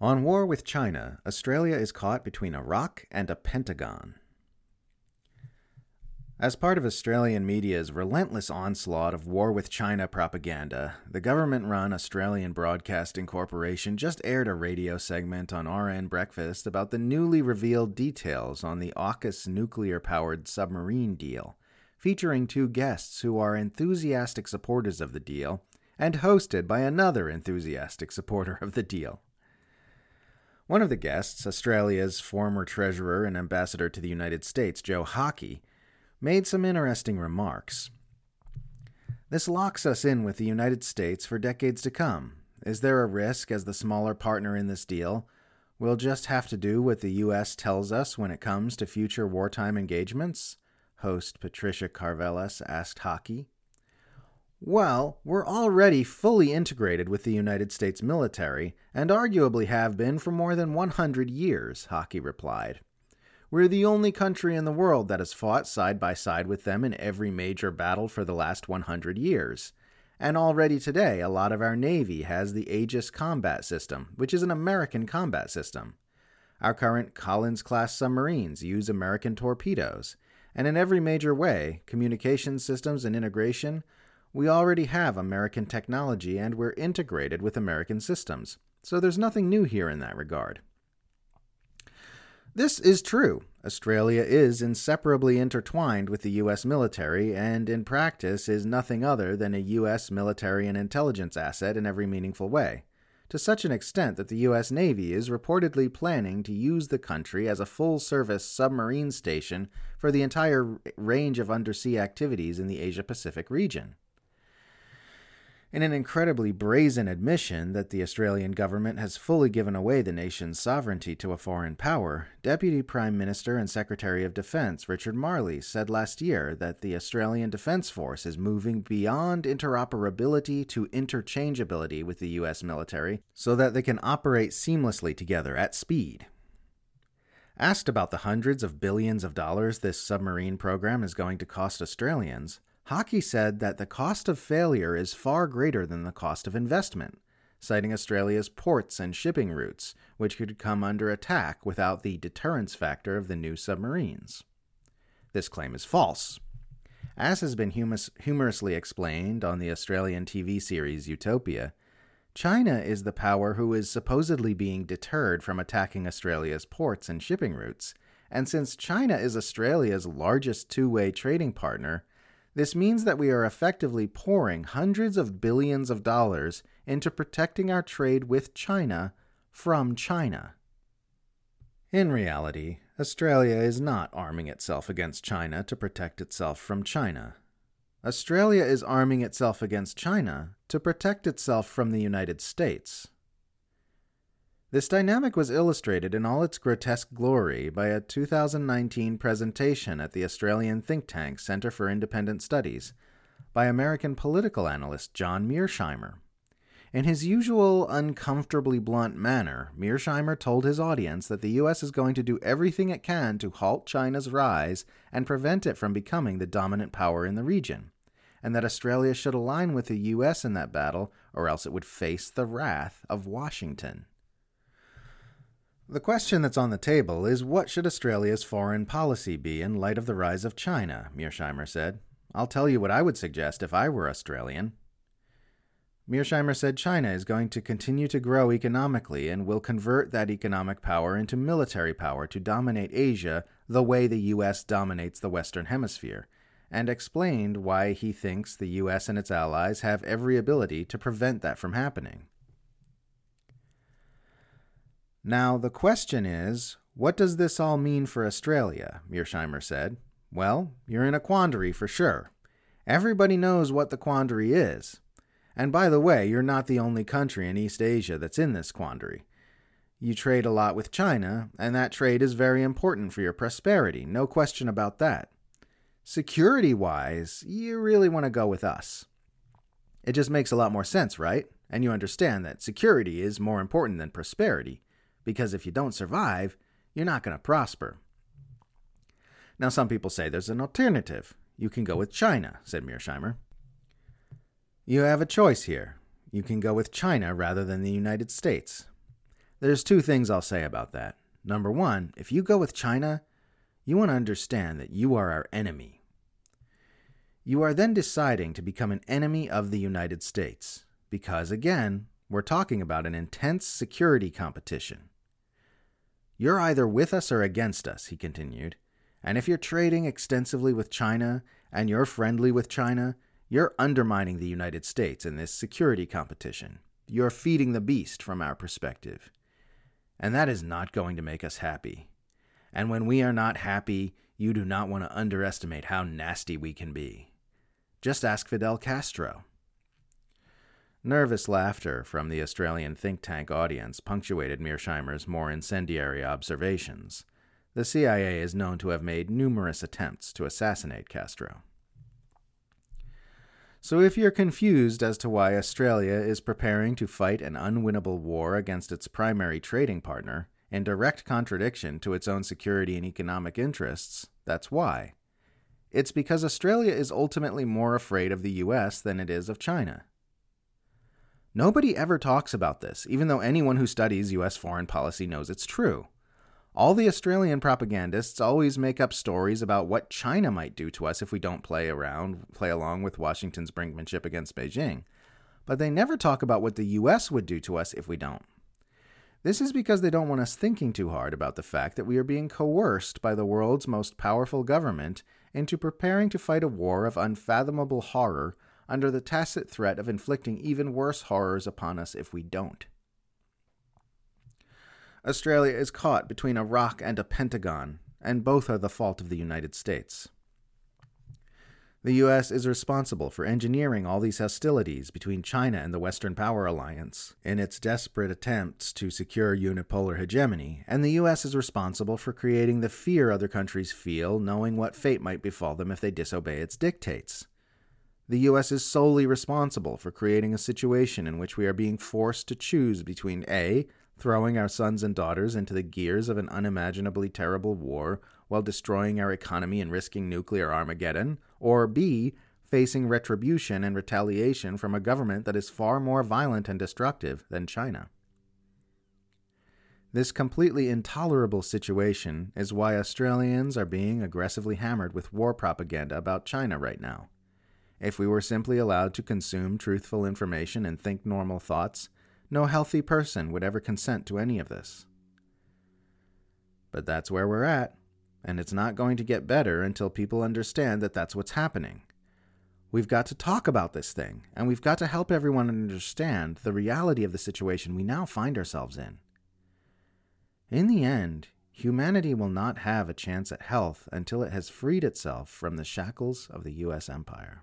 On war with China, Australia is caught between a rock and a pentagon. As part of Australian media's relentless onslaught of war with China propaganda, the government-run Australian Broadcasting Corporation just aired a radio segment on RN Breakfast about the newly revealed details on the AUKUS nuclear-powered submarine deal, featuring two guests who are enthusiastic supporters of the deal and hosted by another enthusiastic supporter of the deal. One of the guests, Australia's former treasurer and ambassador to the United States, Joe Hockey, made some interesting remarks. This locks us in with the United States for decades to come. Is there a risk as the smaller partner in this deal? We'll just have to do what the U.S. tells us when it comes to future wartime engagements? Host Patricia Carvelas asked Hockey. Well, we're already fully integrated with the United States military, and arguably have been for more than 100 years, Hockey replied. We're the only country in the world that has fought side by side with them in every major battle for the last 100 years. And already today, a lot of our Navy has the Aegis Combat System, which is an American combat system. Our current Collins-class submarines use American torpedoes. And in every major way, communication systems and integration, we already have American technology and we're integrated with American systems. So there's nothing new here in that regard. This is true. Australia is inseparably intertwined with the U.S. military and, in practice, is nothing other than a U.S. military and intelligence asset in every meaningful way, to such an extent that the U.S. Navy is reportedly planning to use the country as a full-service submarine station for the entire range of undersea activities in the Asia-Pacific region. In an incredibly brazen admission that the Australian government has fully given away the nation's sovereignty to a foreign power, Deputy Prime Minister and Secretary of Defense Richard Marles said last year that the Australian Defense Force is moving beyond interoperability to interchangeability with the U.S. military so that they can operate seamlessly together at speed. Asked about the hundreds of billions of dollars this submarine program is going to cost Australians, Hockey said that the cost of failure is far greater than the cost of investment, citing Australia's ports and shipping routes, which could come under attack without the deterrence factor of the new submarines. This claim is false. As has been humorously explained on the Australian TV series Utopia, China is the power who is supposedly being deterred from attacking Australia's ports and shipping routes, and since China is Australia's largest two-way trading partner, this means that we are effectively pouring hundreds of billions of dollars into protecting our trade with China from China. In reality, Australia is not arming itself against China to protect itself from China. Australia is arming itself against China to protect itself from the United States. This dynamic was illustrated in all its grotesque glory by a 2019 presentation at the Australian think tank Center for Independent Studies by American political analyst John Mearsheimer. In his usual uncomfortably blunt manner, Mearsheimer told his audience that the U.S. is going to do everything it can to halt China's rise and prevent it from becoming the dominant power in the region, and that Australia should align with the U.S. in that battle or else it would face the wrath of Washington. The question that's on the table is what should Australia's foreign policy be in light of the rise of China, Mearsheimer said. I'll tell you what I would suggest if I were Australian. Mearsheimer said China is going to continue to grow economically and will convert that economic power into military power to dominate Asia the way the U.S. dominates the Western Hemisphere, and explained why he thinks the U.S. and its allies have every ability to prevent that from happening. Now, the question is, what does this all mean for Australia? Mearsheimer said. Well, you're in a quandary for sure. Everybody knows what the quandary is. And by the way, you're not the only country in East Asia that's in this quandary. You trade a lot with China, and that trade is very important for your prosperity, no question about that. Security-wise, you really want to go with us. It just makes a lot more sense, right? And you understand that security is more important than prosperity, because if you don't survive, you're not going to prosper. Now, some people say there's an alternative. You can go with China, said Mearsheimer. You have a choice here. You can go with China rather than the United States. There's two things I'll say about that. Number one, if you go with China, you want to understand that you are our enemy. You are then deciding to become an enemy of the United States, because again, we're talking about an intense security competition. You're either with us or against us, he continued, and if you're trading extensively with China and you're friendly with China, you're undermining the United States in this security competition. You're feeding the beast from our perspective. And that is not going to make us happy. And when we are not happy, you do not want to underestimate how nasty we can be. Just ask Fidel Castro. Nervous laughter from the Australian think tank audience punctuated Mearsheimer's more incendiary observations. The CIA is known to have made numerous attempts to assassinate Castro. So if you're confused as to why Australia is preparing to fight an unwinnable war against its primary trading partner, in direct contradiction to its own security and economic interests, that's why. It's because Australia is ultimately more afraid of the US than it is of China. Nobody ever talks about this, even though anyone who studies US foreign policy knows it's true. All the Australian propagandists always make up stories about what China might do to us if we don't play along with Washington's brinkmanship against Beijing. But they never talk about what the U.S. would do to us if we don't. This is because they don't want us thinking too hard about the fact that we are being coerced by the world's most powerful government into preparing to fight a war of unfathomable horror under the tacit threat of inflicting even worse horrors upon us if we don't. Australia is caught between a rock and a pentagon, and both are the fault of the United States. The U.S. is responsible for engineering all these hostilities between China and the Western Power Alliance in its desperate attempts to secure unipolar hegemony, and the U.S. is responsible for creating the fear other countries feel, knowing what fate might befall them if they disobey its dictates. The U.S. is solely responsible for creating a situation in which we are being forced to choose between A, throwing our sons and daughters into the gears of an unimaginably terrible war while destroying our economy and risking nuclear Armageddon, or B, facing retribution and retaliation from a government that is far more violent and destructive than China. This completely intolerable situation is why Australians are being aggressively hammered with war propaganda about China right now. If we were simply allowed to consume truthful information and think normal thoughts, no healthy person would ever consent to any of this. But that's where we're at, and it's not going to get better until people understand that that's what's happening. We've got to talk about this thing, and we've got to help everyone understand the reality of the situation we now find ourselves in. In the end, humanity will not have a chance at health until it has freed itself from the shackles of the U.S. empire.